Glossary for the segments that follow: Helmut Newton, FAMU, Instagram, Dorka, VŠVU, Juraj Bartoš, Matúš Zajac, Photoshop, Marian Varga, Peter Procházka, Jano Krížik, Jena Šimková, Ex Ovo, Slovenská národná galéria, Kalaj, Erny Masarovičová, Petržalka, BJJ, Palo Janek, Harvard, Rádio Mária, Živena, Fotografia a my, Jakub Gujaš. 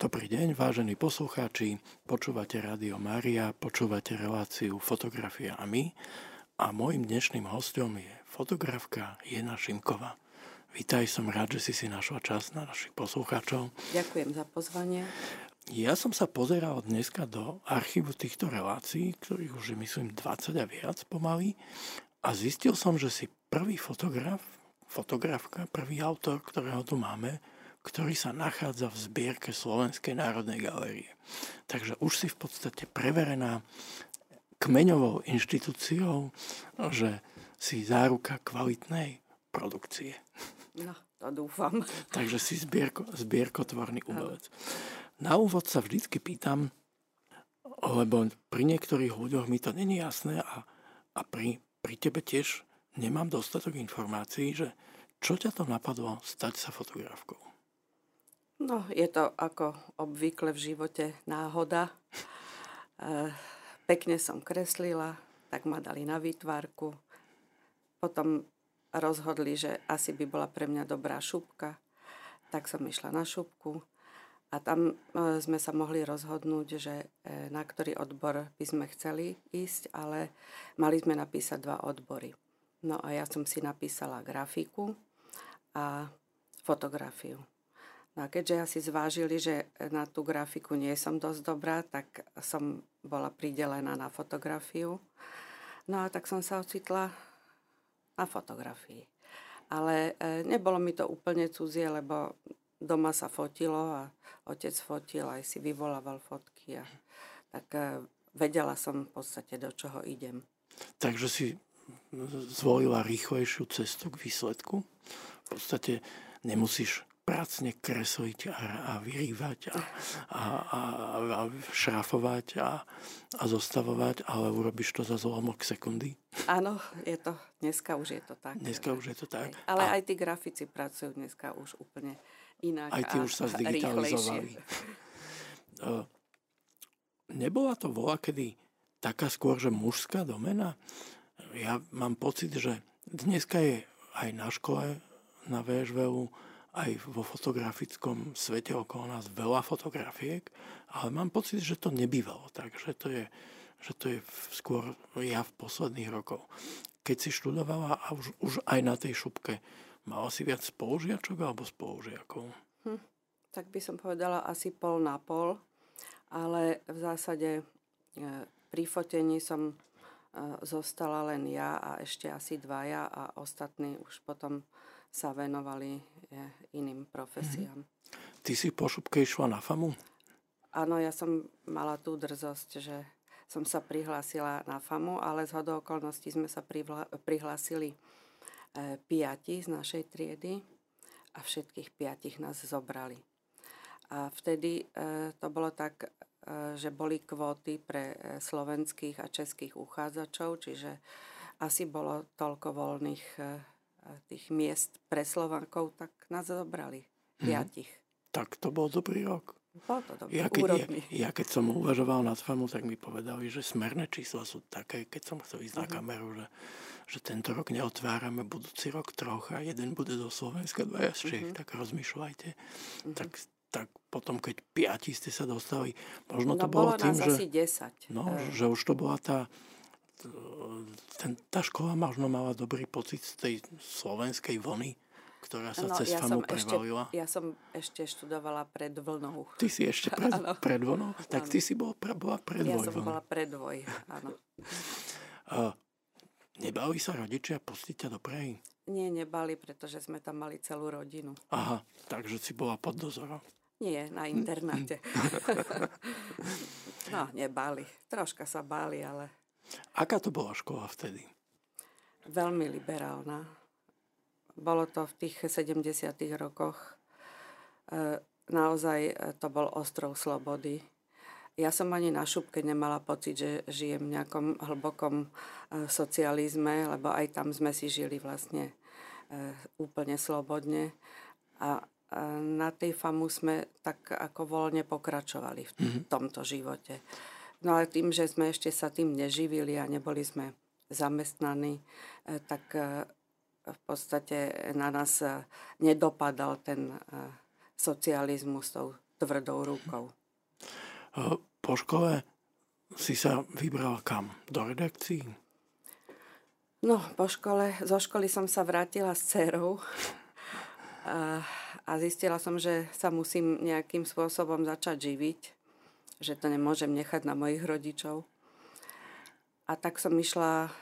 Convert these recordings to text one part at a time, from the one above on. Dobrý deň, vážení poslucháči, počúvate Rádio Mária, počúvate reláciu Fotografia a my a môjim dnešným hostom je fotografka Jena Šimková. Vítaj, som rád, že si našla čas na našich poslucháčov. Ďakujem za pozvanie. Ja som sa pozeral dneska do archívu týchto relácií, ktorých už je myslím 20 a viac pomaly, a zistil som, že si prvý fotografka, prvý autor, ktorého tu máme, ktorý sa nachádza v zbierke Slovenskej národnej galérie. Takže už si v podstate preverená kmeňovou inštitúciou, že si záruka kvalitnej produkcie. No, to dúfam. Takže si zbierkotvorný umelec. Na úvod sa vždycky pýtam, lebo pri niektorých ľuďoch mi to není jasné a pri tebe tiež nemám dostatok informácií, že čo ťa to napadlo stať sa fotografkou? No, je to ako obvykle v živote náhoda. Pekne som kreslila, tak ma dali na výtvarku. Potom rozhodli, že asi by bola pre mňa dobrá šupka. Tak som išla na šupku a tam sme sa mohli rozhodnúť, že na ktorý odbor by sme chceli ísť, ale mali sme napísať 2 odbory. No a ja som si napísala grafiku a fotografiu. No a keďže asi zvážili, že na tú grafiku nie som dosť dobrá, tak som bola pridelená na fotografiu. No a tak som sa ocitla na fotografii. Ale nebolo mi to úplne cudzie, lebo doma sa fotilo a otec fotil, aj si vyvolával fotky. Tak vedela som v podstate, do čoho idem. Takže si zvolila rýchlejšiu cestu k výsledku? V podstate nemusíš pracne kresliť a vyrývať a šrafovať a zostavovať, ale urobíš to za zlomok sekundy. Áno, je to, dneska už je to tak. Ale aj tí grafici pracujú dneska už úplne inak. Aj tí už sa zdigitalizovali. Nebola to voľakedy taká skôr, že mužská domena? Ja mám pocit, že dneska je aj na škole, na VŠVU, aj vo fotografickom svete okolo nás veľa fotografiek, ale mám pocit, že to nebývalo tak, že to je skôr ja v posledných rokoch. Keď si študovala a už aj na tej šupke, mala si viac spolužiačok alebo spolužiakov? Tak by som povedala asi pol na pol, ale v zásade pri fotení som zostala len ja a ešte asi 2 a ostatní už potom sa venovali iným profesiám. Ty si po šupke išla na FAMU? Áno, ja som mala tú drzosť, že som sa prihlásila na FAMU, ale zhodou okolností sme sa prihlásili 5 z našej triedy a všetkých 5 nás zobrali. A vtedy to bolo tak, že boli kvóty pre slovenských a českých uchádzačov, čiže asi bolo toľko voľných tých miest pre Slovákov, tak nás zobrali 5. Tak to bol dobrý rok. Bol to dobrý, úrodný. Ja keď som uvažoval nad FAMU, tak mi povedali, že smerné čísla sú také, keď som chcel ísť na kameru, že tento rok neotvárame, budúci rok trocha, 1 bude zo Slovenska, 2 z Čech, tak rozmýšľajte. Tak potom, keď 5 ste sa dostali, možno to bolo tým, že... asi 10. No, že už to bola tá škola možno mala dobrý pocit z tej slovenskej vlny, ktorá sa cez FAMU prevalila. Ja som ešte študovala pred vlnou. Ty si ešte pred vlnou? Tak ano. Ty si bola predvoj. Ja som bola predvoj, áno. Nebali sa rodičia pustiť ťa do Prahy? Nie, nebali, pretože sme tam mali celú rodinu. Aha, takže si bola pod dozorom. Nie, na internáte. Nebali. Troška sa báli, ale... Aká to bola škola vtedy? Veľmi liberálna. Bolo to v tých 70. rokoch. Naozaj to bol ostrov slobody. Ja som ani na šupke nemala pocit, že žijem v nejakom hlbokom socializme, lebo aj tam sme si žili vlastne úplne slobodne. A na tej FAMU sme tak ako voľne pokračovali v tomto živote. No ale tým, že sme ešte sa tým neživili a neboli sme zamestnaní, tak v podstate na nás nedopadal ten socializmus tou tvrdou rukou. Po škole si sa vybral kam? Do redakcií? No, zo školy som sa vrátila s dcerou a zistila som, že sa musím nejakým spôsobom začať živiť, že to nemôžem nechať na mojich rodičov. A tak som išla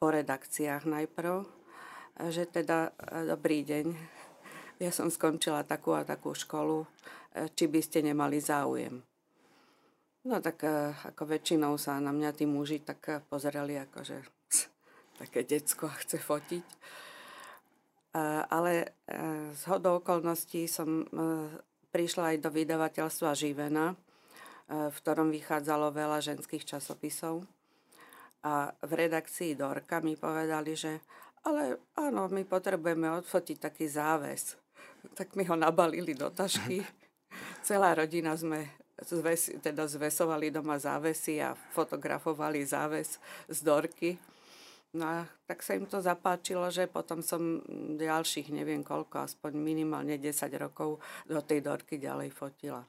po redakciách najprv, že teda dobrý deň, ja som skončila takú a takú školu, či by ste nemali záujem. No tak ako väčšinou sa na mňa tí muži tak pozerali, akože také decko chce fotiť. Ale zhodou okolností som prišla aj do vydavateľstva Živena, v ktorom vychádzalo veľa ženských časopisov. A v redakcii Dorka mi povedali, že ale áno, my potrebujeme odfotiť taký záves. Tak mi ho nabalili do tašky. Celá rodina sme zvesovali doma závesy a fotografovali záves z Dorky. No a tak sa im to zapáčilo, že potom som ďalších neviem koľko, aspoň minimálne 10 rokov do tej Dorky ďalej fotila.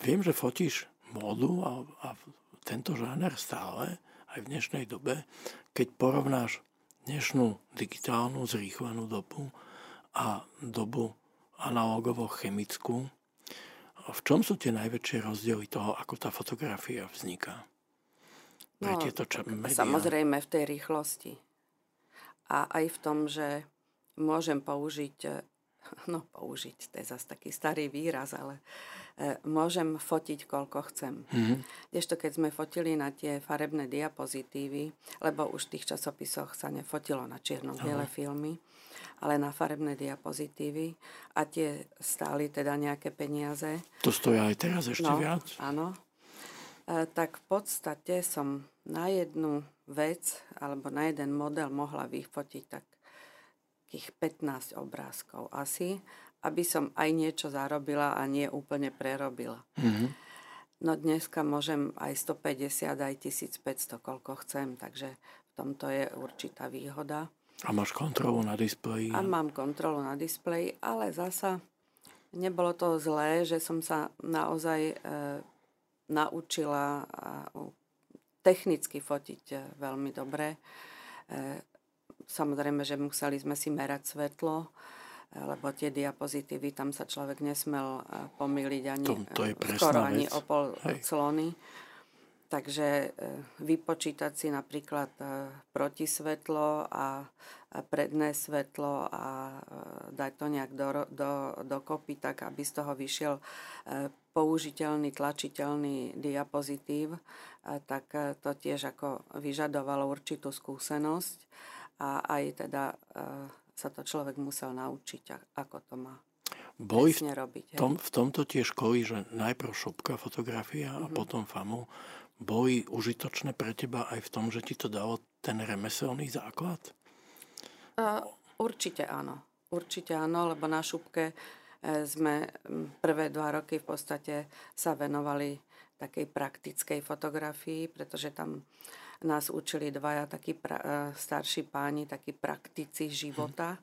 Viem, že fotíš módu a tento žáner stále, aj v dnešnej dobe, keď porovnáš dnešnú digitálnu zrýchlenú dobu a dobu analogovo-chemickú, v čom sú tie najväčšie rozdiely toho, ako tá fotografia vzniká? No, samozrejme v tej rýchlosti. A aj v tom, že môžem použiť, to je zase taký starý výraz, ale môžem fotiť, koľko chcem. Ešte keď sme fotili na tie farebné diapozitívy, lebo už v tých časopisoch sa nefotilo na čierno-biele filmy, ale na farebné diapozitívy a tie stáli teda nejaké peniaze. To stojí aj teraz ešte viac? Áno. Tak v podstate som na jednu vec alebo na jeden model mohla vyfotiť takých 15 obrázkov asi, aby som aj niečo zarobila a nie úplne prerobila. No dneska môžem aj 150, aj 1500, koľko chcem, takže v tomto je určitá výhoda. A máš kontrolu na displeji? A mám kontrolu na displeji, ale zasa nebolo to zlé, že som sa naozaj naučila technicky fotiť veľmi dobre. Samozrejme, že museli sme si merať svetlo, lebo tie diapozitívy, tam sa človek nesmel pomýliť ani o pol clony. Takže vypočítať si napríklad protisvetlo a predné svetlo a dať to nejak dokopy, tak aby z toho vyšiel použiteľný, tlačiteľný diapozitív, tak to tiež ako vyžadovalo určitú skúsenosť a aj teda sa to človek musel naučiť, ako to má. Boli v tomto tie školy, že najprv šupka fotografia a potom FAMU, boli užitočné pre teba aj v tom, že ti to dalo ten remeselný základ? Určite áno, lebo na šupke sme prvé 2 roky v podstate sa venovali takej praktickej fotografii, pretože tam nás učili dvaja takí starší páni, takí praktici života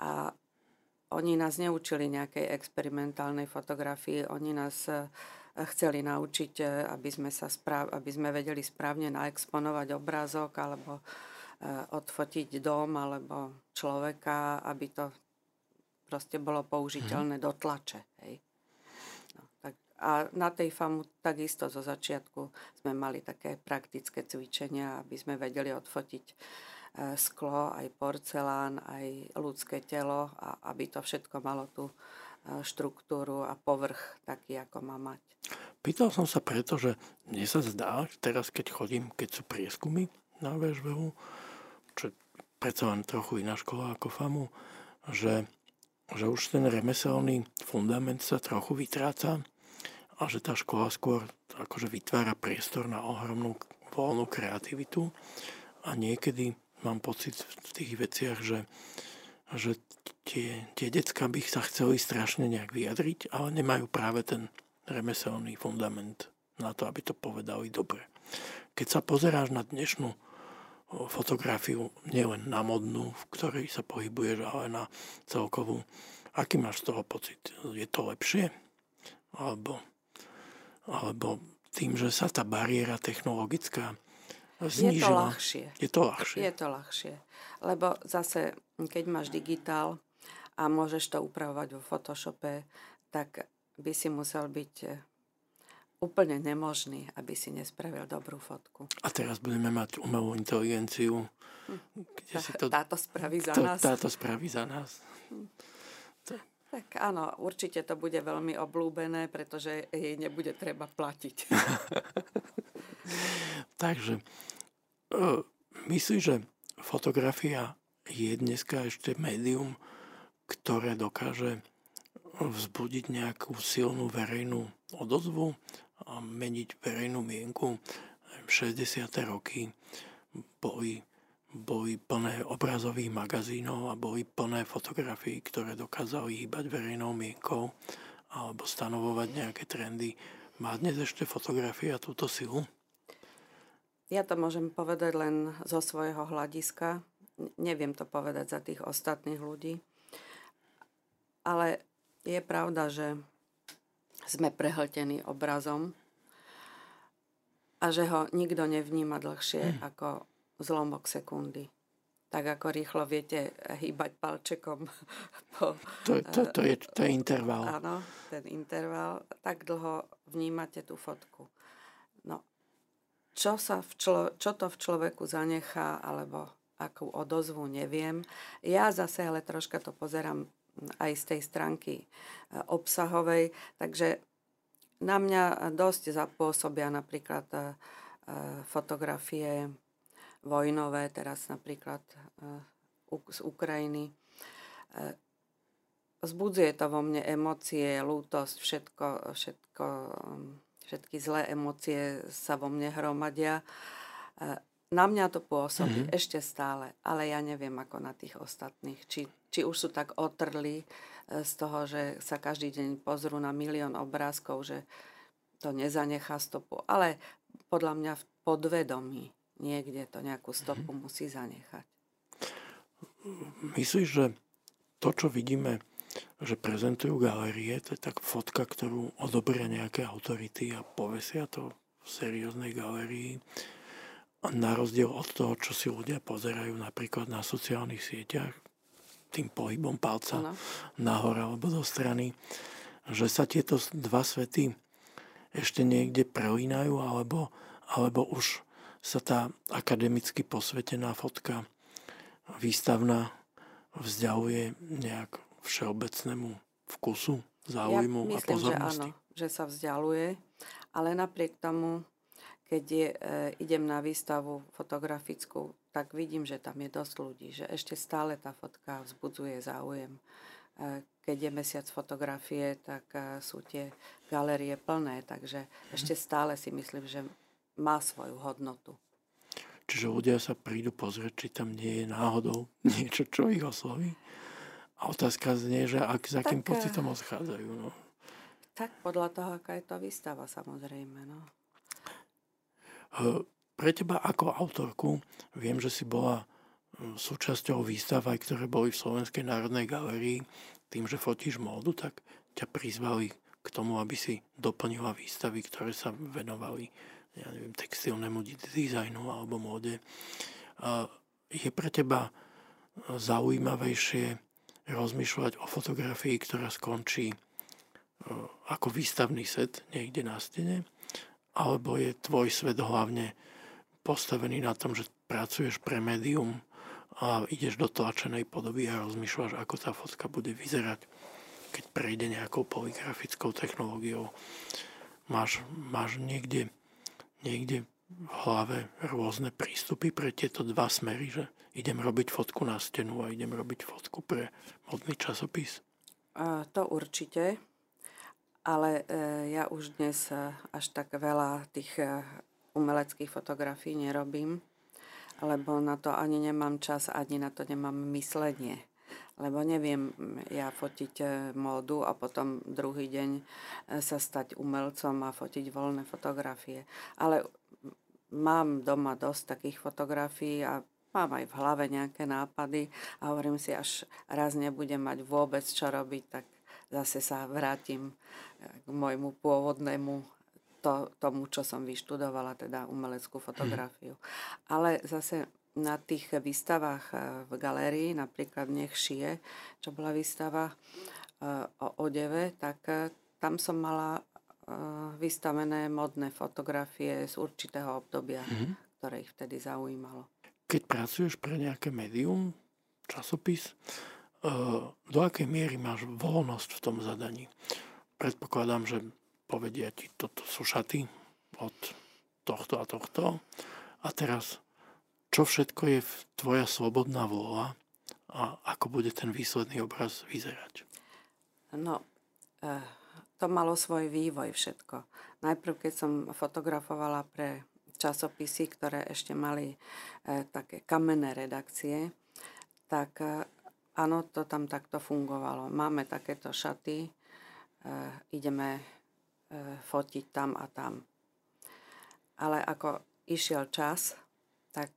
a oni nás neučili nejakej experimentálnej fotografii, oni nás chceli naučiť, aby sme vedeli správne naexponovať obrázok alebo odfotiť dom alebo človeka, aby to proste bolo použiteľné do tlače. Hej. No, tak, a na tej FAMU takisto zo začiatku sme mali také praktické cvičenia, aby sme vedeli odfotiť sklo, aj porcelán, aj ľudské telo a aby to všetko malo tú štruktúru a povrch taký, ako má mať. Pýtal som sa preto, že mne sa zdá, teraz keď chodím, keď sú prieskumy na VŠVU, čo predsa len trochu iná škola ako FAMU, že už ten remeselný fundament sa trochu vytráca a že tá škola skôr akože vytvára priestor na ohromnú voľnú kreativitu a niekedy mám pocit v tých veciach, že tie decká by sa chceli strašne nejak vyjadriť, ale nemajú práve ten remeselný fundament na to, aby to povedali dobre. Keď sa pozeráš na dnešnú fotografiu, nielen na modnú, v ktorej sa pohybuješ, ale na celkovú Aký máš z toho pocit? Je to lepšie? Alebo tým, že sa tá bariéra technologická znížila? Je to ľahšie. Lebo zase, keď máš digitál a môžeš to upravovať vo Photoshope, tak by si musel byť úplne nemožný, aby si nespravil dobrú fotku. A teraz budeme mať umelú inteligenciu, kde si to... Táto spraví za nás. Tak áno, určite to bude veľmi obľúbené, pretože jej nebude treba platiť. Takže, myslím, že fotografia je dneska ešte médium, ktoré dokáže vzbudiť nejakú silnú verejnú odozvu a meniť verejnú mienku. 60. roky boli plné obrazových magazínov a boli plné fotografií, ktoré dokázali hýbať verejnou mienkou alebo stanovovať nejaké trendy. Má dnes ešte fotografia túto silu? Ja to môžem povedať len zo svojho hľadiska. Neviem to povedať za tých ostatných ľudí. Ale je pravda, že sme prehltení obrazom a že ho nikto nevníma dlhšie ako zlomok sekundy. Tak ako rýchlo viete hýbať palčekom. To je interval. Áno, ten interval. Tak dlho vnímate tú fotku. No, čo to v človeku zanechá, alebo akú odozvu, neviem. Ja zase ale troška to pozerám aj z tej stránky obsahovej. Takže na mňa dosť zapôsobia napríklad fotografie vojnové, teraz napríklad z Ukrajiny. Vzbudzuje to vo mne emócie, lútosť, všetky zlé emócie sa vo mne hromadia. Na mňa to pôsobí ešte stále, ale ja neviem ako na tých ostatných. Či už sú tak otrli z toho, že sa každý deň pozrú na milión obrázkov, že to nezanechá stopu. Ale podľa mňa v podvedomí niekde to nejakú stopu musí zanechať. Myslíš, že to, čo vidíme, že prezentujú galérie, to je tak fotka, ktorú odobria nejaké autority a povesia to v serióznej galérii, na rozdiel od toho, čo si ľudia pozerajú napríklad na sociálnych sieťach, tým pohybom palca nahor alebo do strany, že sa tieto dva svety ešte niekde prelínajú, alebo už sa tá akademicky posvetená fotka výstavná vzdialuje nejak všeobecnému vkusu, záujmu a pozornosti. Ja myslím, že áno, že sa vzdialuje, ale napriek tomu, keď idem na výstavu fotografickú, tak vidím, že tam je dosť ľudí, že ešte stále tá fotka vzbudzuje záujem. Keď je mesiac fotografie, tak sú tie galérie plné, takže ešte stále si myslím, že má svoju hodnotu. Čiže ľudia sa prídu pozrieť, či tam nie je náhodou niečo, čo ich osloví. A otázka znie, že s akým pocitom odchádzajú. No. Tak podľa toho, aká je to výstava, samozrejme, no. Pre teba ako autorku, viem, že si bola súčasťou výstav, aj ktoré boli v Slovenskej národnej galérii, tým, že fotíš módu, tak ťa prizvali k tomu, aby si doplnila výstavy, ktoré sa venovali, ja neviem, textilnému dizajnu alebo móde. Je pre teba zaujímavejšie rozmýšľať o fotografii, ktorá skončí ako výstavný set niekde na stene, alebo je tvoj svet hlavne postavený na tom, že pracuješ pre médium a ideš do tlačenej podoby a rozmýšľaš, ako tá fotka bude vyzerať, keď prejde nejakou polygrafickou technológiou. Máš niekde v hlave rôzne prístupy pre tieto dva smery, že idem robiť fotku na stenu a idem robiť fotku pre modný časopis? To určite. Ale ja už dnes až tak veľa tých umeleckých fotografií nerobím, lebo na to ani nemám čas, ani na to nemám myslenie. Lebo neviem ja fotiť módu a potom druhý deň sa stať umelcom a fotiť voľné fotografie. Ale mám doma dosť takých fotografií a Mám aj v hlave nejaké nápady a hovorím si, až raz nebudem mať vôbec čo robiť, tak zase sa vrátim k môjmu pôvodnému tomu, čo som vyštudovala, teda umeleckú fotografiu. Ale zase na tých výstavách v galérii, napríklad Nech šije, čo bola výstava o odeve, tak tam som mala vystavené modné fotografie z určitého obdobia, ktoré ich vtedy zaujímalo. Keď pracuješ pre nejaké médium, časopis, do akej miery máš voľnosť v tom zadaní? Predpokladám, že povedia ti, toto sú šaty od tohto a tohto. A teraz, čo všetko je tvoja slobodná vôľa a ako bude ten výsledný obraz vyzerať? No, to malo svoj vývoj všetko. Najprv, keď som fotografovala pre časopisy, ktoré ešte mali také kamenné redakcie, tak áno, to tam takto fungovalo. Máme takéto šaty, ideme fotiť tam a tam. Ale ako išiel čas, tak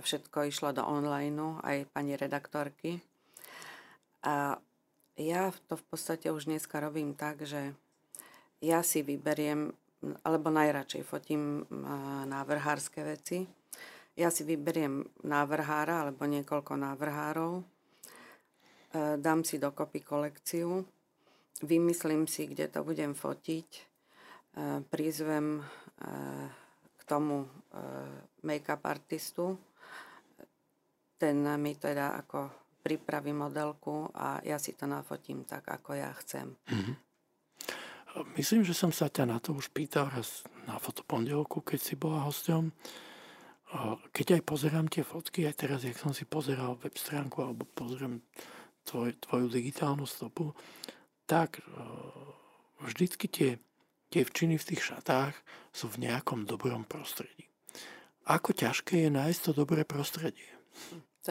všetko išlo do online, aj pani redaktorky. A ja to v podstate už dneska robím tak, že ja si vyberiem, alebo najradšej fotím návrhárske veci. Ja si vyberiem návrhára alebo niekoľko návrhárov, dám si dokopy kolekciu, vymyslím si, kde to budem fotiť, prizvem k tomu make-up artistu, ten mi teda ako pripraví modelku a ja si to nafotím tak, ako ja chcem. Myslím, že som sa ťa na to už pýtal raz na Fotopondelku, keď si bola hosťom. Keď aj pozerám tie fotky, aj teraz, jak som si pozeral web stránku alebo pozriem tvoju digitálnu stopu, tak vždycky tie včiny v tých šatách sú v nejakom dobrom prostredí. Ako ťažké je nájsť to dobré prostredie?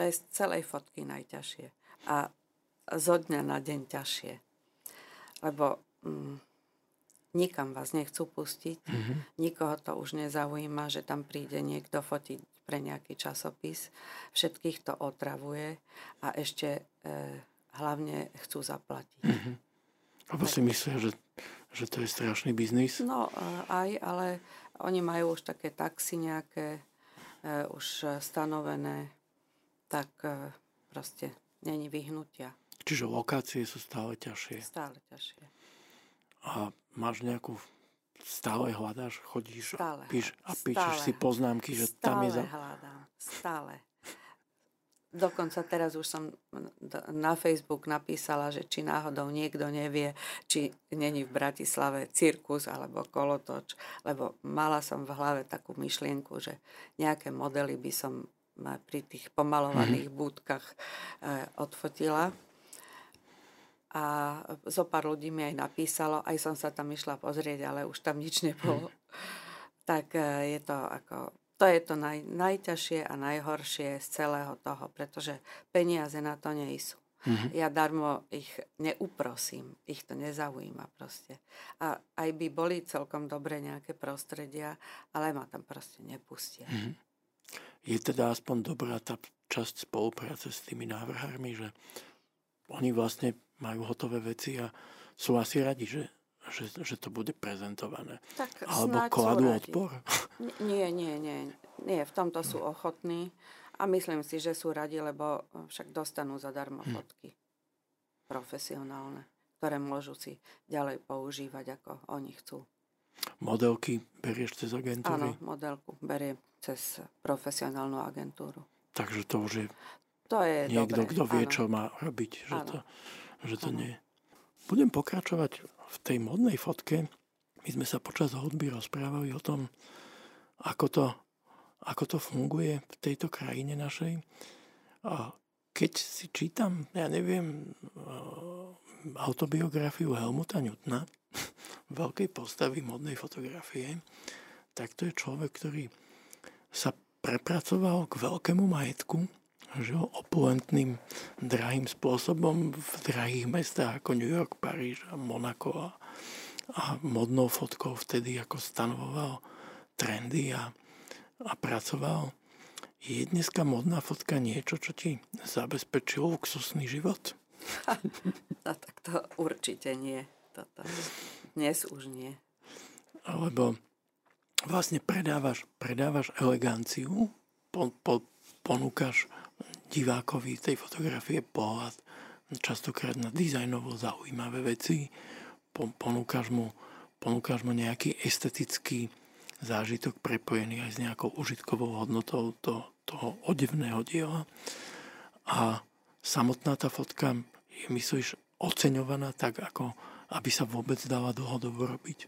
To je z celej fotky najťažšie. A zo dňa na deň ťažšie. Lebo nikam vás nechcú pustiť, nikoho to už nezaujíma, že tam príde niekto fotiť pre nejaký časopis, všetkých to otravuje a ešte hlavne chcú zaplatiť. Alebo si myslia, že to je strašný biznis? No aj, ale oni majú už také taxi nejaké, už stanovené, tak proste není vyhnutia. Čiže lokácie sú stále ťažšie? Stále ťažšie. A máš nejakú... Stále hľadáš, chodíš stále, a píšeš si poznámky, že tam je... Stále hľadám, stále. Dokonca teraz už som na Facebook napísala, že či náhodou niekto nevie, či není v Bratislave cirkus alebo kolotoč, lebo mala som v hlave takú myšlienku, že nejaké modely by som pri tých pomalovaných búdkach odfotila. A zo pár ľudí mi aj napísalo, aj som sa tam išla pozrieť, ale už tam nič nebolo. Tak je to ako, to je to najťažšie a najhoršie z celého toho, pretože peniaze na to nie sú. Ja darmo ich neuprosím, ich to nezaujíma proste. A aj by boli celkom dobre nejaké prostredia, ale ma tam proste nepustia. Je teda aspoň dobrá tá časť spolupráce s tými návrhármi, že oni vlastne majú hotové veci a sú asi radi, že to bude prezentované. Tak alebo kladú odpor? Nie, v tomto sú ochotní a myslím si, že sú radi, lebo však dostanú zadarmo fotky profesionálne, ktoré môžu si ďalej používať, ako oni chcú. Modelky berieš cez agentúry? Áno, modelku beriem cez profesionálnu agentúru. Takže to už je, niekto, kto vie, čo má robiť, že to nie. Budem pokračovať v tej modnej fotke. My sme sa počas hudby rozprávali o tom, ako to funguje v tejto krajine našej. A keď si čítam, ja neviem, autobiografiu Helmuta Newtona, veľkej postavy modnej fotografie, tak to je človek, ktorý sa prepracoval k veľkému majetku, že opulentným, drahým spôsobom v drahých mestách ako New York, Paríž a Monako a modnou fotkou vtedy ako stanovoval trendy a pracoval. Je dneska modná fotka niečo, čo ti zabezpečilo luxusný život? No tak to určite nie. Toto. Dnes už nie. Lebo vlastne predávaš eleganciu, ponúkaš divákovi tej fotografie pohľad častokrát na dizajnovo zaujímavé veci, ponúkaš mu nejaký estetický zážitok prepojený aj s nejakou užitkovou hodnotou toho odevného diela. A samotná tá fotka je, myslíš, oceňovaná tak, ako aby sa vôbec dala dlhodobo robiť?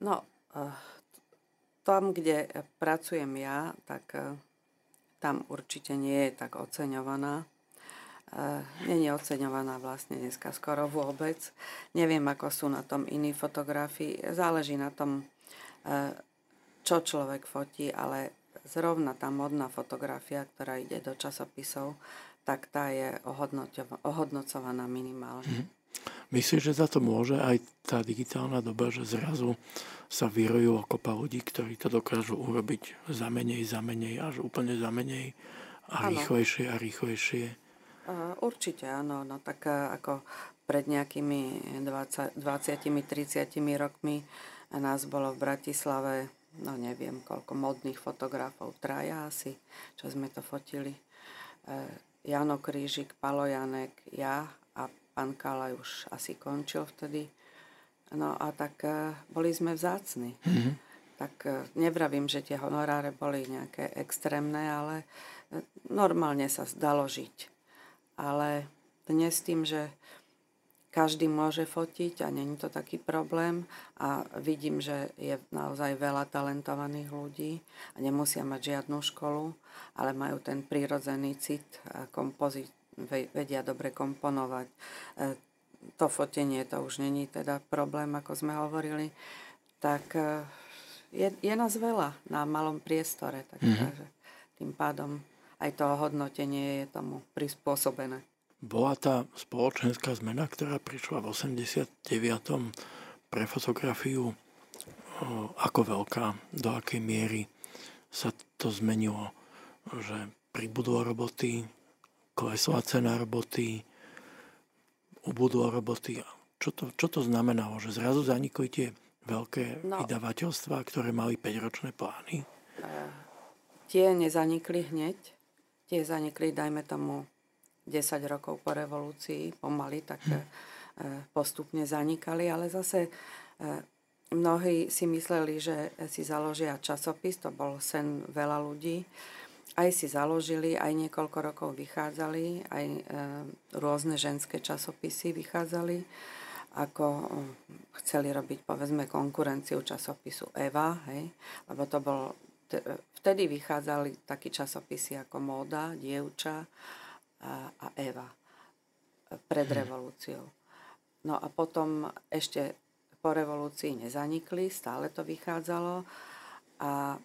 No, tam, kde pracujem ja, tak tam určite nie je tak oceňovaná. Nie je oceňovaná vlastne dneska skoro vôbec. Neviem, ako sú na tom iní fotografii. Záleží na tom, čo človek fotí, ale zrovna tá modná fotografia, ktorá ide do časopisov, tak tá je ohodnocovaná minimálne. Myslíš, že za to môže aj tá digitálna doba, že zrazu sa vyrojú kopa ľudí, ktorí to dokážu urobiť za menej, až úplne za menej a rýchlejšie? Určite áno, no tak ako pred nejakými 20-30 rokmi nás bolo v Bratislave, no neviem koľko, modných fotografov, traja asi, čo sme to fotili. Jano Krížik, Palo Janek, ja a pán Kalaj už asi končil vtedy. No a tak boli sme vzácni. Mm-hmm. Tak nevravím, že tie honoráre boli nejaké extrémne, ale normálne sa dalo žiť. Ale dnes tým, že každý môže fotiť a není to taký problém a vidím, že je naozaj veľa talentovaných ľudí a nemusia mať žiadnu školu, ale majú ten prírodzený cit a vedia dobre komponovať. To fotenie to už není teda problém, ako sme hovorili. Tak je nás veľa na malom priestore, takže tým pádom aj to hodnotenie je tomu prispôsobené. Bola tá spoločenská zmena, ktorá prišla v 89. pre fotografiu, ako veľká, do akej miery sa to zmenilo? Že pribudlo roboty, klesla cena roboty, ubudlo roboty. Čo to znamenalo? Že zrazu zanikli tie veľké vydavateľstvá, ktoré mali 5-ročné plány? Tie nezanikli hneď. Tie zanikli, dajme tomu, 10 rokov po revolúcii, pomaly, tak postupne zanikali, ale zase mnohí si mysleli, že si založia časopis, to bol sen veľa ľudí. Aj si založili, aj niekoľko rokov vychádzali, aj rôzne ženské časopisy vychádzali, ako chceli robiť, povedzme, konkurenciu časopisu Eva, hej, lebo to bol, vtedy vychádzali takí časopisy ako Móda, Dievča a Eva pred revolúciou. No a potom ešte po revolúcii nezanikli, stále to vychádzalo a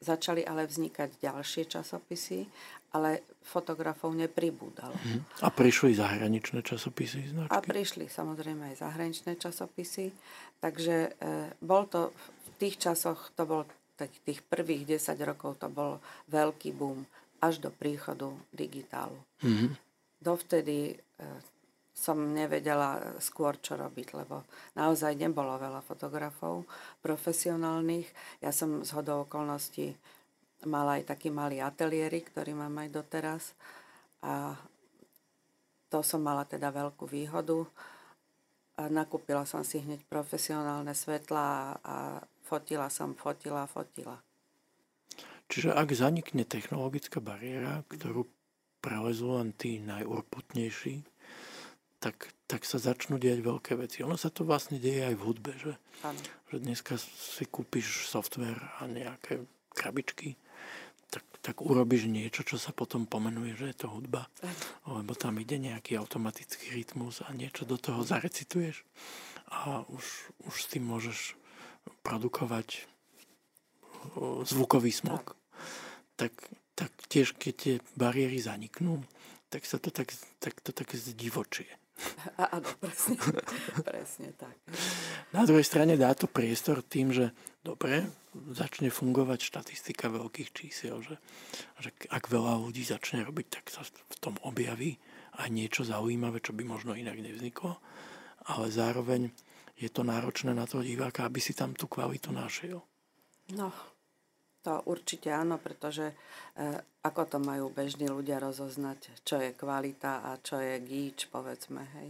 začali ale vznikať ďalšie časopisy, ale fotografov nepribúdalo. A prišli zahraničné časopisy, značky? A prišli samozrejme aj zahraničné časopisy, takže bol to v tých časoch, to bol tých prvých 10 rokov, to bol veľký boom až do príchodu digitálu. Mm-hmm. Dovtedy som nevedela skôr, čo robiť, lebo naozaj nebolo veľa fotografov profesionálnych. Ja som z hodou okolností mala aj taký malý ateliérik, ktorý mám aj doteraz. A to som mala teda veľkú výhodu. A nakúpila som si hneď profesionálne svetlá a fotila. Čiže ak zanikne technologická bariéra, ktorú prelezú len tí najurputnejší, tak sa začnú diať veľké veci. Ono sa to vlastne deje aj v hudbe, že dneska si kúpiš software a nejaké krabičky, tak urobíš niečo, čo sa potom pomenuje, že je to hudba, lebo tam ide nejaký automatický rytmus a niečo do toho zarecituješ a už s tým môžeš produkovať zvukový smog. Tak tiež, keď tie bariéry zaniknú, tak to zdivočie. Áno, presne tak. Na druhej strane dá to priestor tým, že dobre, začne fungovať štatistika veľkých čísiel, že ak veľa ľudí začne robiť, tak sa v tom objaví aj niečo zaujímavé, čo by možno inak nevzniklo, ale zároveň je to náročné na toho diváka, aby si tam tú kvalitu našiel. No, to určite áno, pretože ako to majú bežní ľudia rozoznať, čo je kvalita a čo je gíč, povedzme, hej.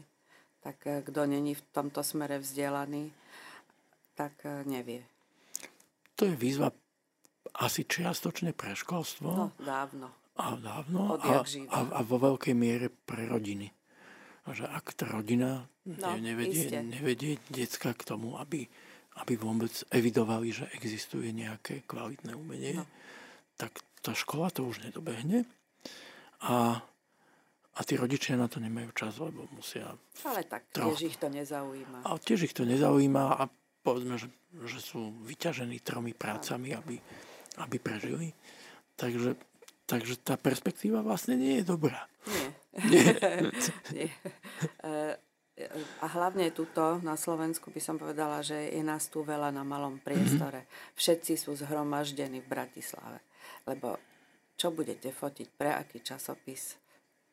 Tak kto není v tomto smere vzdelaný, tak nevie. To je výzva asi čiastočne pre školstvo. No, dávno. A vo veľkej miere pre rodiny. Že ak tá rodina nevedie decka k tomu, aby vôbec evidovali, že existuje nejaké kvalitné umenie, tak tá škola to už nedobehne. A tí rodičia na to nemajú čas, lebo musia... Ale tak tiež ich to nezaujíma. Ale tiež ich to nezaujíma a povedzme, že sú vyťažení 3 prácami, aby prežili. Takže tá perspektíva vlastne nie je dobrá. Nie. A hlavne tuto na Slovensku by som povedala, že je nás tu veľa na malom priestore. Všetci sú zhromaždení v Bratislave. Lebo čo budete fotiť pre aký časopis?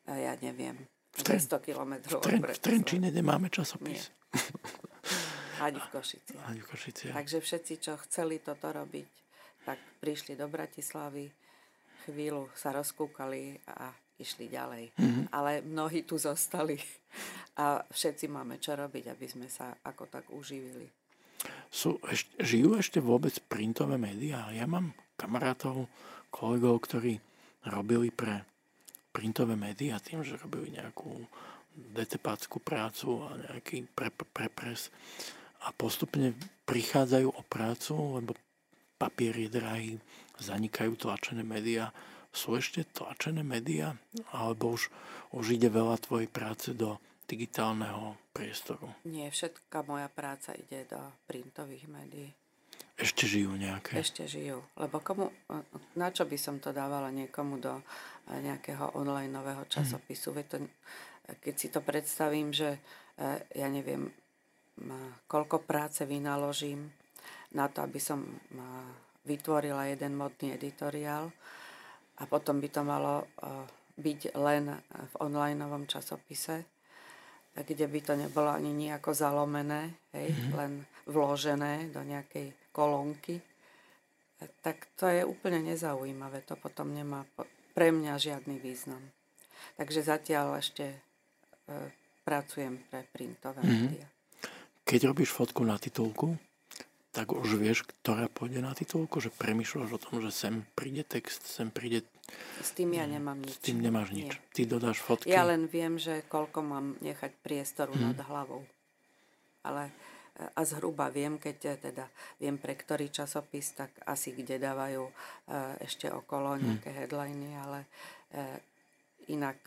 Ja neviem, 100 kilometrov. V Trenčíne nemáme časopis. Ani v Košici. Takže všetci, čo chceli toto robiť, tak prišli do Bratislavy, chvíľu sa rozkúkali a išli ďalej. Ale mnohí tu zostali. A všetci máme čo robiť, aby sme sa ako tak uživili. Žijú ešte vôbec printové médiá? Ja mám kamarátov, kolegov, ktorí robili pre printové médiá tým, že robili nejakú detepácku prácu a nejaký prepres a postupne prichádzajú o prácu, lebo papier je drahý, zanikajú tlačené médiá. Sú ešte tlačené médiá? Alebo už ide veľa tvojej práce do digitálneho priestoru? Nie, všetka moja práca ide do printových médií. Ešte žijú nejaké? Ešte žijú, lebo na čo by som to dávala niekomu do nejakého onlineového časopisu? Keď si to predstavím, že ja neviem, koľko práce vynaložím na to, aby som vytvorila jeden modný editoriál a potom by to malo byť len v onlineovom časopise, kde by to nebolo ani nejako zalomené, hej, len vložené do nejakej kolónky, tak to je úplne nezaujímavé. To potom nemá pre mňa žiadny význam. Takže zatiaľ ešte pracujem pre printové médiá. Keď robíš fotku na titulku, tak už vieš, ktorá pôjde na titulku? Že premýšľaš o tom, že sem príde text, sem príde... S tým ja nemám nič. S tým nemáš nič. Nie. Ty dodáš fotky. Ja len viem, že koľko mám nechať priestoru nad hlavou. Ale... A zhruba viem, keď teda viem pre ktorý časopis, tak asi kde dávajú ešte okolo nejaké headliny, ale inak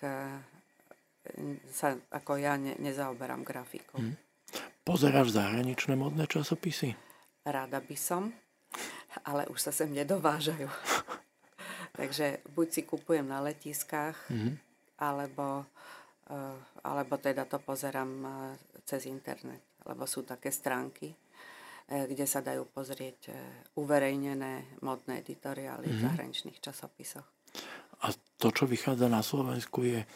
sa ako ja nezaoberám grafikou. Pozeráš zahraničné modné časopisy? Rada by som, ale už sa sem nedovážajú. Takže buď si kupujem na letiskách, alebo teda to pozerám cez internet. Lebo sú také stránky, kde sa dajú pozrieť uverejnené modné editoriály v zahraničných časopisoch. A to, čo vychádza na Slovensku, je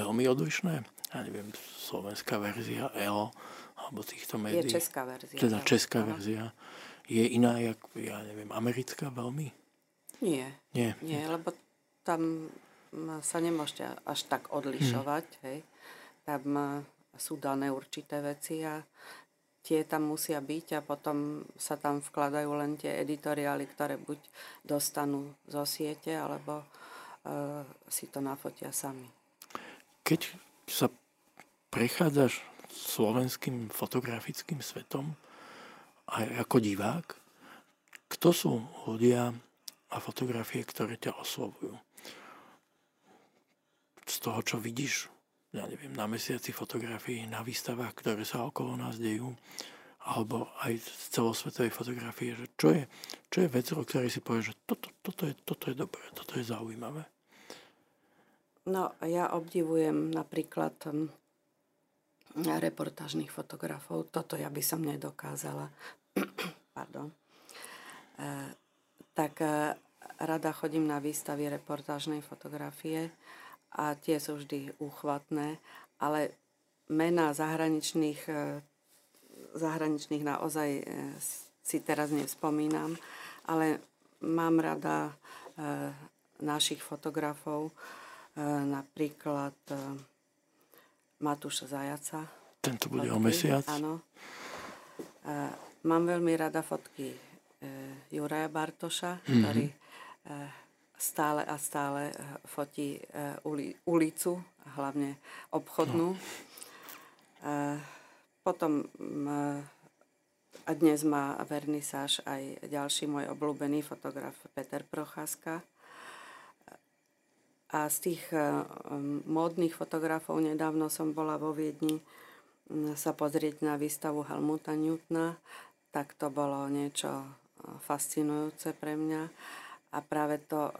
veľmi odlišné? Ja neviem, slovenská verzia ELO alebo týchto médií. Je česká verzia. Teda česká verzia. Je iná, jak, ja neviem, americká veľmi? Nie, lebo tam sa nemôžete až tak odlišovať. Hej. Tam sú dané určité veci a tie tam musia byť a potom sa tam vkladajú len tie editoriály, ktoré buď dostanú zo siete, alebo si to nafotia sami. Keď sa prechádzaš slovenským fotografickým svetom aj ako divák, kto sú ľudia a fotografie, ktoré ťa oslovujú? Z toho, čo vidíš, ja neviem, na Mesiaci fotografii, na výstavách, ktoré sa okolo nás dejú, alebo aj z celosvetovej fotografie, že čo je vec, o ktorej si povieš, že toto je dobré, toto je zaujímavé? No, ja obdivujem napríklad reportážnych fotografov. Toto ja by som nedokázala. Pardon. tak rada chodím na výstavy reportážnej fotografie a tie sú vždy úchvatné, ale mená zahraničných naozaj si teraz nevspomínam, ale mám rada našich fotografov, napríklad Matúša Zajaca. Tento bude fotky, o mesiac. Áno. Mám veľmi rada fotky Juraja Bartoša, ktorý stále a stále fotí ulicu, hlavne obchodnú. No. Potom a dnes má vernisáž aj ďalší môj obľúbený fotograf Peter Procházka. A z tých módnych fotografov nedávno som bola vo Viedni sa pozrieť na výstavu Helmuta Newtona, tak to bolo niečo fascinujúce pre mňa. A práve to,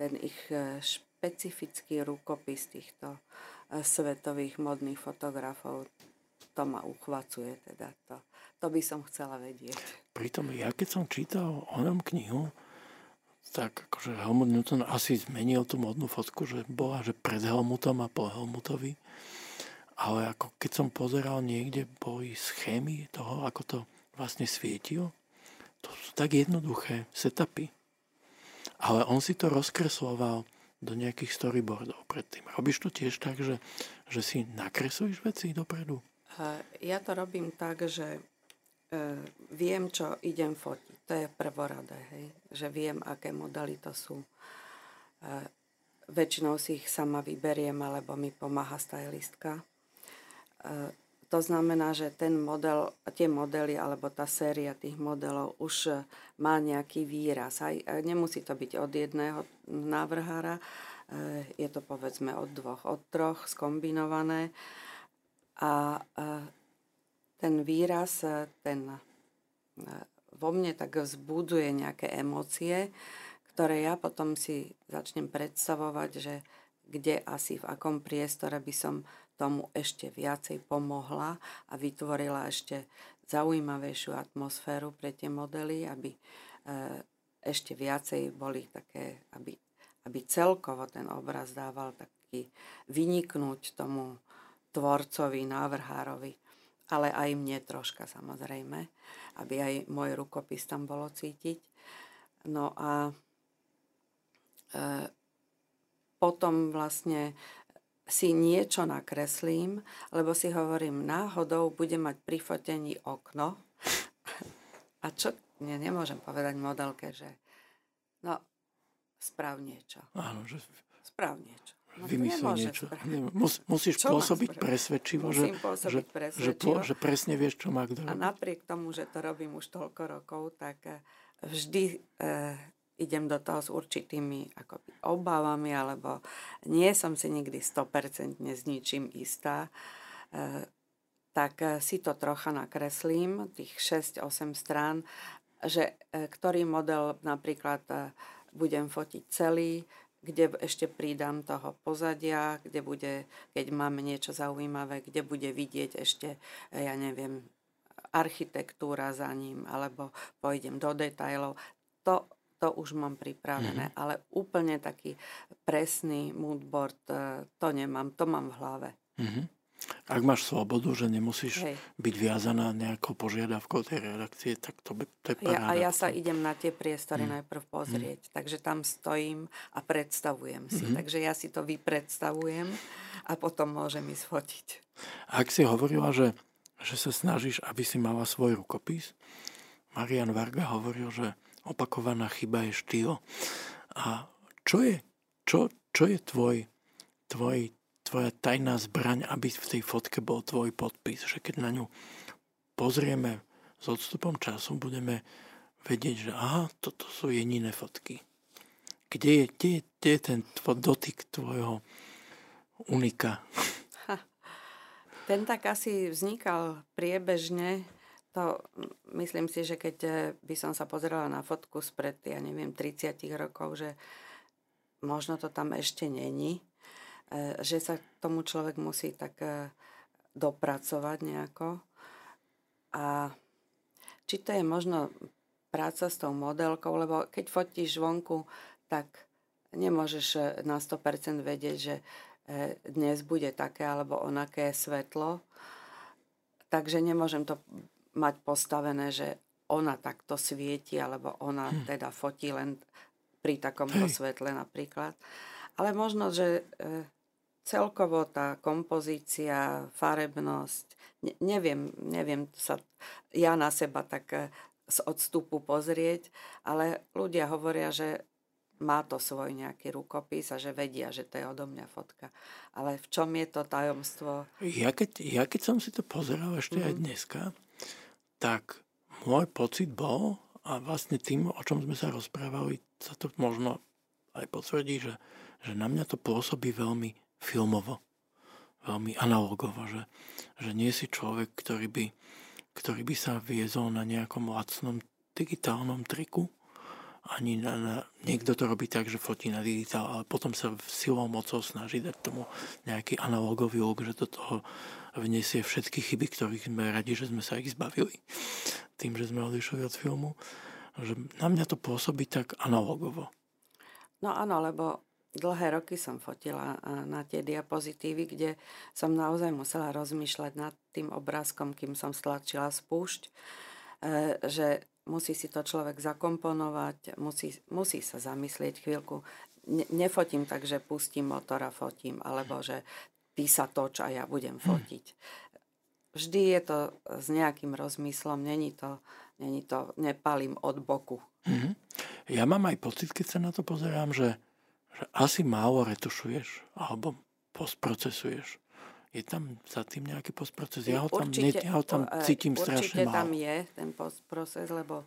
ten ich špecifický rukopis týchto svetových modných fotografov, to ma uchvacuje. Teda to by som chcela vedieť. Pritom ja keď som čítal o ňom knihu, tak akože Helmut Newton asi zmenil tú modnú fotku, že bola že pred Helmutom a po Helmutovi. Ale ako keď som pozeral niekde boli schémy toho, ako to vlastne svietilo, to sú tak jednoduché setupy. Ale on si to rozkresloval do nejakých storyboardov predtým. Robíš to tiež tak, že si nakreslíš veci dopredu? Ja to robím tak, že viem, čo idem fotiť. To je prvoradé, hej? Že viem, aké modely to sú. Väčšinou si ich sama vyberiem, alebo mi pomáha stylistka. To znamená, že ten model, tie modely, alebo tá séria tých modelov už má nejaký výraz. Aj, nemusí to byť od jedného návrhára, je to povedzme od dvoch, od troch skombinované. A ten výraz, ten vo mne tak vzbudzuje nejaké emócie, ktoré ja potom si začnem predstavovať, že kde asi v akom priestore by som tomu ešte viacej pomohla a vytvorila ešte zaujímavejšiu atmosféru pre tie modely, aby ešte viacej boli také, aby celkovo ten obraz dával taký vyniknúť tomu tvorcovi, návrhárovi. Ale aj mne troška samozrejme, aby aj môj rukopis tam bolo cítiť. No a potom vlastne si niečo nakreslím, lebo si hovorím, náhodou budem mať pri fotení okno. A čo? Nie, nemôžem povedať modelke, že no, správ niečo. Áno, že správ niečo. No, vymyslí niečo. Musíš pôsobiť presvedčivo, že presne vieš, čo má kto robiť. A napriek tomu, že to robím už toľko rokov, tak vždy idem do toho s určitými akoby obavami, alebo nie som si nikdy 100% s ničím istá. Tak si to trocha nakreslím, tých 6-8 strán, že ktorý model napríklad budem fotiť celý, kde ešte pridám toho pozadia, kde bude, keď máme niečo zaujímavé, kde bude vidieť ešte, ja neviem, architektúra za ním, alebo pôjdem do detailov. To už mám pripravené, ale úplne taký presný moodboard, to nemám, to mám v hlave. Mm-hmm. Ak máš slobodu, že nemusíš byť viazaná nejakou požiadavkou tej redakcie, tak to je paráda. A ja sa idem na tie priestory najprv pozrieť. Takže tam stojím a predstavujem si. Takže ja si to vypredstavujem a potom môžem ísť fotiť. Ak si hovorila, že sa snažíš, aby si mala svoj rukopis, Marian Varga hovoril, že opakovaná chyba je štýl. A čo je tvoja tajná zbraň, aby v tej fotke bol tvoj podpis, že keď na ňu pozrieme s odstupom času, budeme vedieť, že aha, toto sú jediné fotky. Kde je ten dotyk tvojho unika? Ten tak asi vznikal priebežne. To myslím si, že keď by som sa pozerala na fotku spred, ja neviem, 30 rokov, že možno to tam ešte není. Že sa tomu človek musí tak dopracovať nejako. A či to je možno práca s tou modelkou, lebo keď fotíš vonku, tak nemôžeš na 100% vedieť, že dnes bude také alebo onaké svetlo. Takže nemôžem to mať postavené, že ona takto svieti, alebo ona teda fotí len pri takomto svetle napríklad. Ale možno, že celkovo tá kompozícia, farebnosť, neviem sa ja na seba tak z odstupu pozrieť, ale ľudia hovoria, že má to svoj nejaký rukopis a že vedia, že to je odo mňa fotka. Ale v čom je to tajomstvo? Ja keď som si to pozeral ešte aj dneska, tak môj pocit bol, a vlastne tým, o čom sme sa rozprávali, sa to možno aj potvrdí, že na mňa to pôsobí veľmi filmovo, veľmi analogovo, že nie si človek, ktorý by sa viezol na nejakom lacnom digitálnom triku, ani niekto to robí tak, že fotí na digitál, ale potom sa silou mocou snaží dať tomu nejaký analogový look, že do toho vniesie všetky chyby, ktorých sme radi, že sme sa ich zbavili tým, že sme odišli od filmu. Že na mňa to pôsobí tak analogovo. No áno, lebo dlhé roky som fotila na tie diapozitívy, kde som naozaj musela rozmýšľať nad tým obrázkom, kým som stlačila spúšť, že musí si to človek zakomponovať, musí sa zamyslieť chvíľku. Nefotím tak, že pustím motor a fotím, alebo že ty sa toč a ja budem fotiť. Vždy je to s nejakým rozmyslom, není to nepalím od boku. Ja mám aj pocit, keď sa na to pozerám, že asi málo retušuješ alebo postprocesuješ. Je tam za tým nejaký postproces? Ja ho tam cítim strašne málo. Určite tam je ten postproces, lebo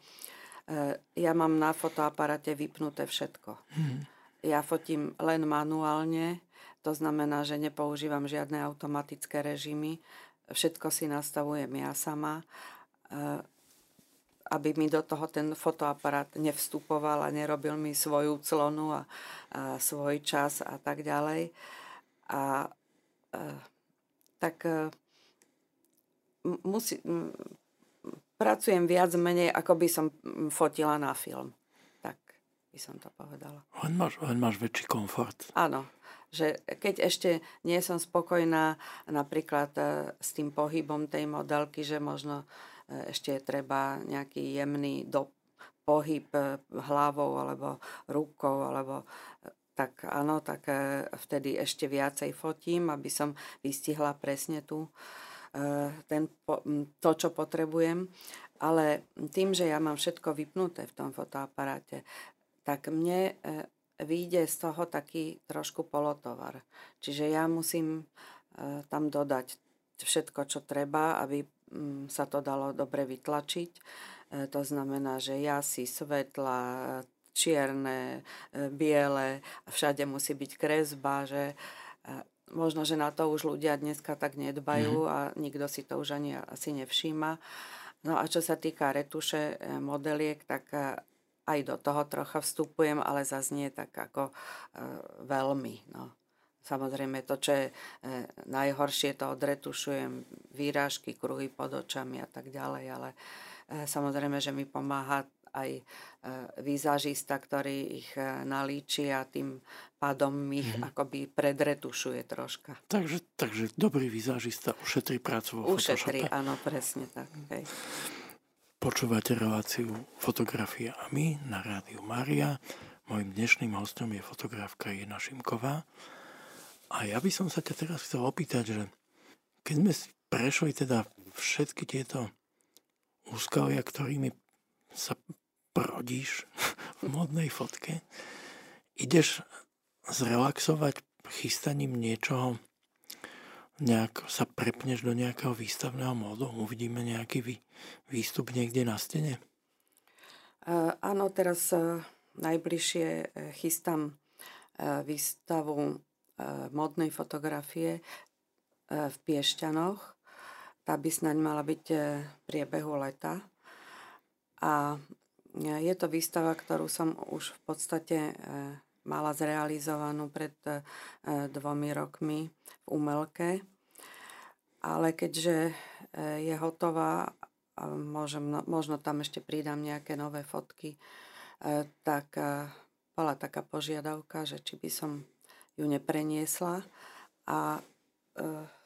ja mám na fotoaparáte vypnuté všetko. Ja fotím len manuálne, to znamená, že nepoužívam žiadne automatické režimy. Všetko si nastavujem ja sama, aby mi do toho ten fotoaparát nevstupoval a nerobil mi svoju clonu a svoj čas a tak ďalej. A tak pracujem viac menej, ako by som fotila na film. Tak by som to povedala. Len máš väčší komfort. Áno, že keď ešte nie som spokojná napríklad s tým pohybom tej modelky, že možno ešte je treba nejaký jemný pohyb hlavou alebo rukou, alebo tak áno, tak vtedy ešte viacej fotím, aby som vystihla presne to, čo potrebujem. Ale tým, že ja mám všetko vypnuté v tom fotoaparáte, tak mne vyjde z toho taký trošku polotovar. Čiže ja musím tam dodať všetko, čo treba, aby sa to dalo dobre vytlačiť. To znamená, že jasy, svetla, čierne, biele, všade musí byť kresba, že možno, že na to už ľudia dneska tak nedbajú a nikto si to už ani asi nevšíma. No a čo sa týka retuše modeliek, tak aj do toho trocha vstupujem, ale zase nie tak ako veľmi. No. Samozrejme to, čo je najhoršie, to odretušujem, výrážky, kruhy pod očami a tak ďalej, ale samozrejme, že mi pomáha aj výzažista, ktorý ich nalíči a tým pádom ich akoby predretušuje troška. Takže dobrý výzažista ušetrí prácu vo Photoshope. Ušetrí, áno, presne tak. Hej. Počúvate reláciu Fotografia a my na Rádiu Mária. Mojím dnešným hostom je fotografka Jena Šimková. A ja by som sa ťa teraz chcel opýtať, že keď sme prešli teda všetky tieto úskalia, ktorými sa prodíš v modnej fotke, ideš zrelaxovať chystaním niečoho, nejak sa prepneš do nejakého výstavného módu, uvidíme nejaký výstup niekde na stene? Áno, teraz najbližšie chystám výstavu modnej fotografie v Piešťanoch. Tá by snáď mala byť v priebehu leta. A je to výstava, ktorú som už v podstate mala zrealizovanú pred 2 rokmi v Umelke. Ale keďže je hotová možno tam ešte pridám nejaké nové fotky, tak bola taká požiadavka, že či by som ju nepreniesla. A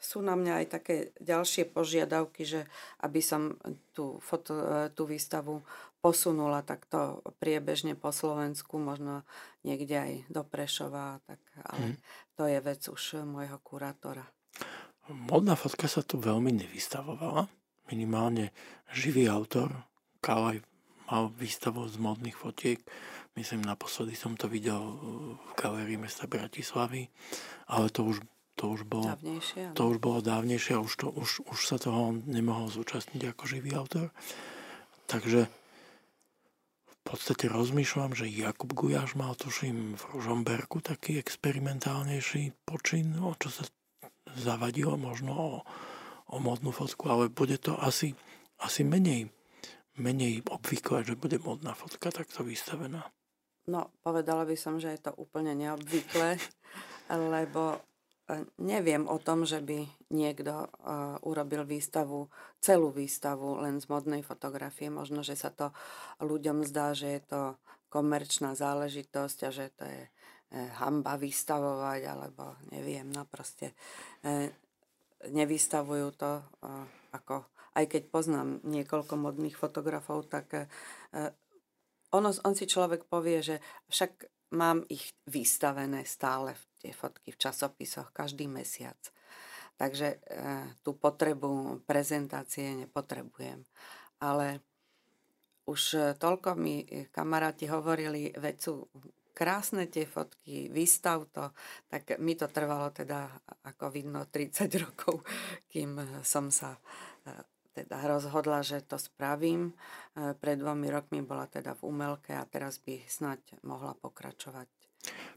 sú na mňa aj také ďalšie požiadavky, že aby som tú výstavu posunula takto priebežne po Slovensku, možno niekde aj do Prešova, ale to je vec už môjho kurátora. Modná fotka sa tu veľmi nevystavovala. Minimálne živý autor Kalaj mal výstavu z modných fotiek. Myslím, naposledy som to videl v galérii mesta Bratislavy, ale to už bolo dávnejšie a už sa toho nemohol zúčastniť ako živý autor. Takže v podstate rozmýšľam, že Jakub Gujaš mal, tuším, v Ružomberku taký experimentálnejší počin, čo sa zavadilo možno o modnú fotku, ale bude to asi menej obvyklé, že bude modná fotka takto vystavená. No, povedala by som, že je to úplne neobvyklé, lebo neviem o tom, že by niekto urobil výstavu, celú výstavu len z modnej fotografie. Možno, že sa to ľuďom zdá, že je to komerčná záležitosť a že to je hanba vystavovať, alebo neviem, no proste nevystavujú to ako... Aj keď poznám niekoľko modných fotografov, tak on si človek povie, že však mám ich vystavené stále tie fotky v časopisoch každý mesiac. Takže tú potrebu prezentácie nepotrebujem. Ale už toľko mi kamaráti hovorili, veď sú krásne tie fotky, vystav to, tak mi to trvalo teda, ako vidno, 30 rokov, kým som sa teda rozhodla, že to spravím. Pred 2 rokmi bola teda v Umelke a teraz by snáď mohla pokračovať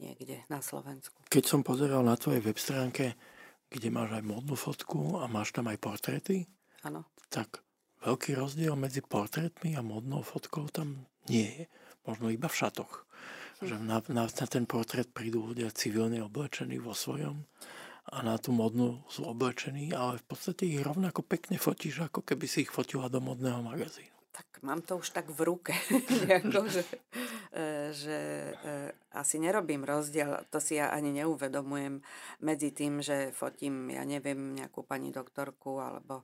niekde na Slovensku. Keď som pozeral na tvojej web stránke, kde máš aj modnú fotku a máš tam aj portréty, ano. Tak veľký rozdiel medzi portrétmi a modnou fotkou tam nie je. Možno iba v šatoch. Že na ten portrét prídu ľudia civilne oblečení vo svojom a na tú modnú sú oblečení, ale v podstate ich rovnako pekne fotíš, ako keby si ich fotila do modného magazínu. Tak mám to už tak v ruke, nejako, že asi nerobím rozdiel, to si ja ani neuvedomujem medzi tým, že fotím, ja neviem, nejakú pani doktorku alebo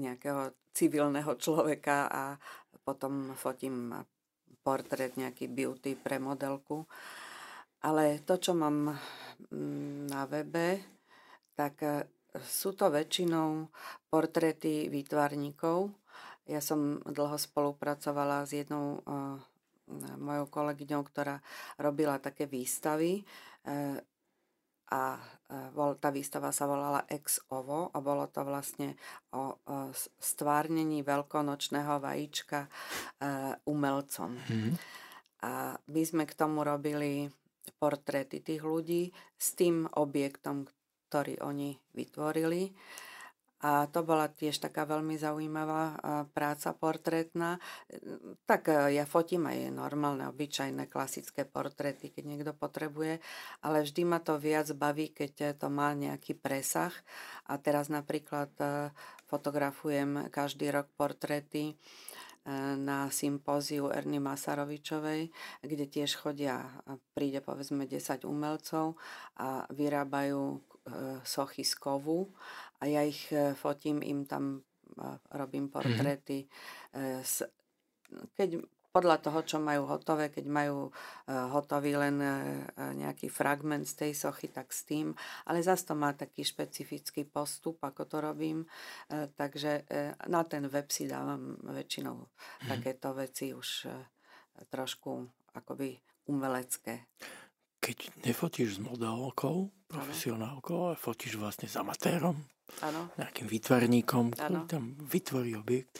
nejakého civilného človeka a potom fotím portrét, nejaký beauty pre modelku. Ale to, čo mám na webe, tak sú to väčšinou portréty výtvarníkov. Ja som dlho spolupracovala s jednou mojou kolegyňou, ktorá robila také výstavy a tá výstava sa volala Ex Ovo a bolo to vlastne o stvárnení veľkonočného vajíčka umelcom. Mm-hmm. A my sme k tomu robili portréty tých ľudí s tým objektom, ktorý oni vytvorili. A to bola tiež taká veľmi zaujímavá práca portrétna. Tak ja fotím aj normálne, obyčajné, klasické portréty, keď niekto potrebuje, ale vždy ma to viac baví, keď to má nejaký presah. A teraz napríklad fotografujem každý rok portréty na sympóziu Erny Masarovičovej, kde tiež príde povedzme 10 umelcov a vyrábajú sochy z kovu a ja ich fotím, im tam robím portréty. Keď podľa toho, čo majú hotové, keď majú hotový len nejaký fragment z tej sochy, tak s tým. Ale zase to má taký špecifický postup, ako to robím. Takže na ten web si dávam väčšinou takéto veci už trošku akoby umelecké. Keď nefotíš s modelkou, profesionálkou, ale fotíš vlastne s amatérom, nejakým výtvarníkom, ktorý tam vytvorí objekt,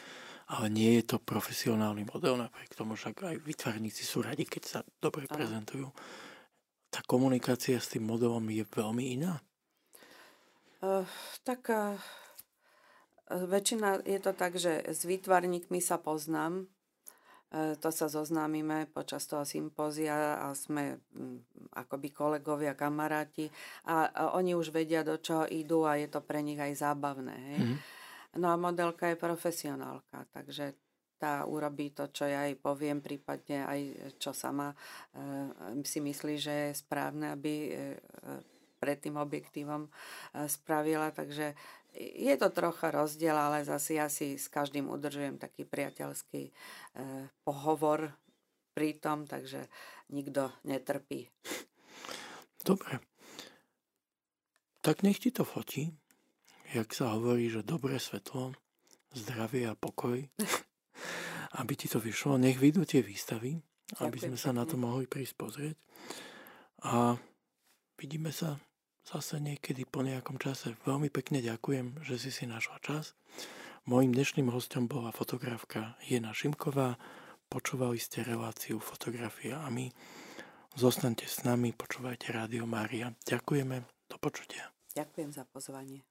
ale nie je to profesionálny model, napriek tomu však aj výtvarníci sú radi, keď sa dobre prezentujú. Tá komunikácia s tým modelom je veľmi iná? Väčšina je to tak, že s výtvarníkmi sa poznám, to sa zoznámime počas toho sympózia a sme akoby kolegovia, kamaráti a oni už vedia, do čoho idú a je to pre nich aj zábavné. Hej? Mm-hmm. No a modelka je profesionálka, takže tá urobí to, čo ja jej poviem, prípadne aj čo sama si myslí, že je správne, aby pred tým objektívom spravila. Takže je to trocha rozdiel, ale zase ja si s každým udržujem taký priateľský pohovor pri tom, takže nikto netrpí. Dobre. Tak nech ti to fotí, jak sa hovorí, že dobré svetlo, zdravie a pokoj, aby ti to vyšlo. Nech vyjdú tie výstavy, aby sme sa na to mohli prísť pozrieť. A vidíme sa zase niekedy po nejakom čase. Veľmi pekne ďakujem, že si našla čas. Mojím dnešným hostom bola fotografka Jena Šimková. Počúvali ste reláciu Fotografia a my. Zostaňte s nami, počúvajte Rádio Mária. Ďakujeme, do počutia. Ďakujem za pozvanie.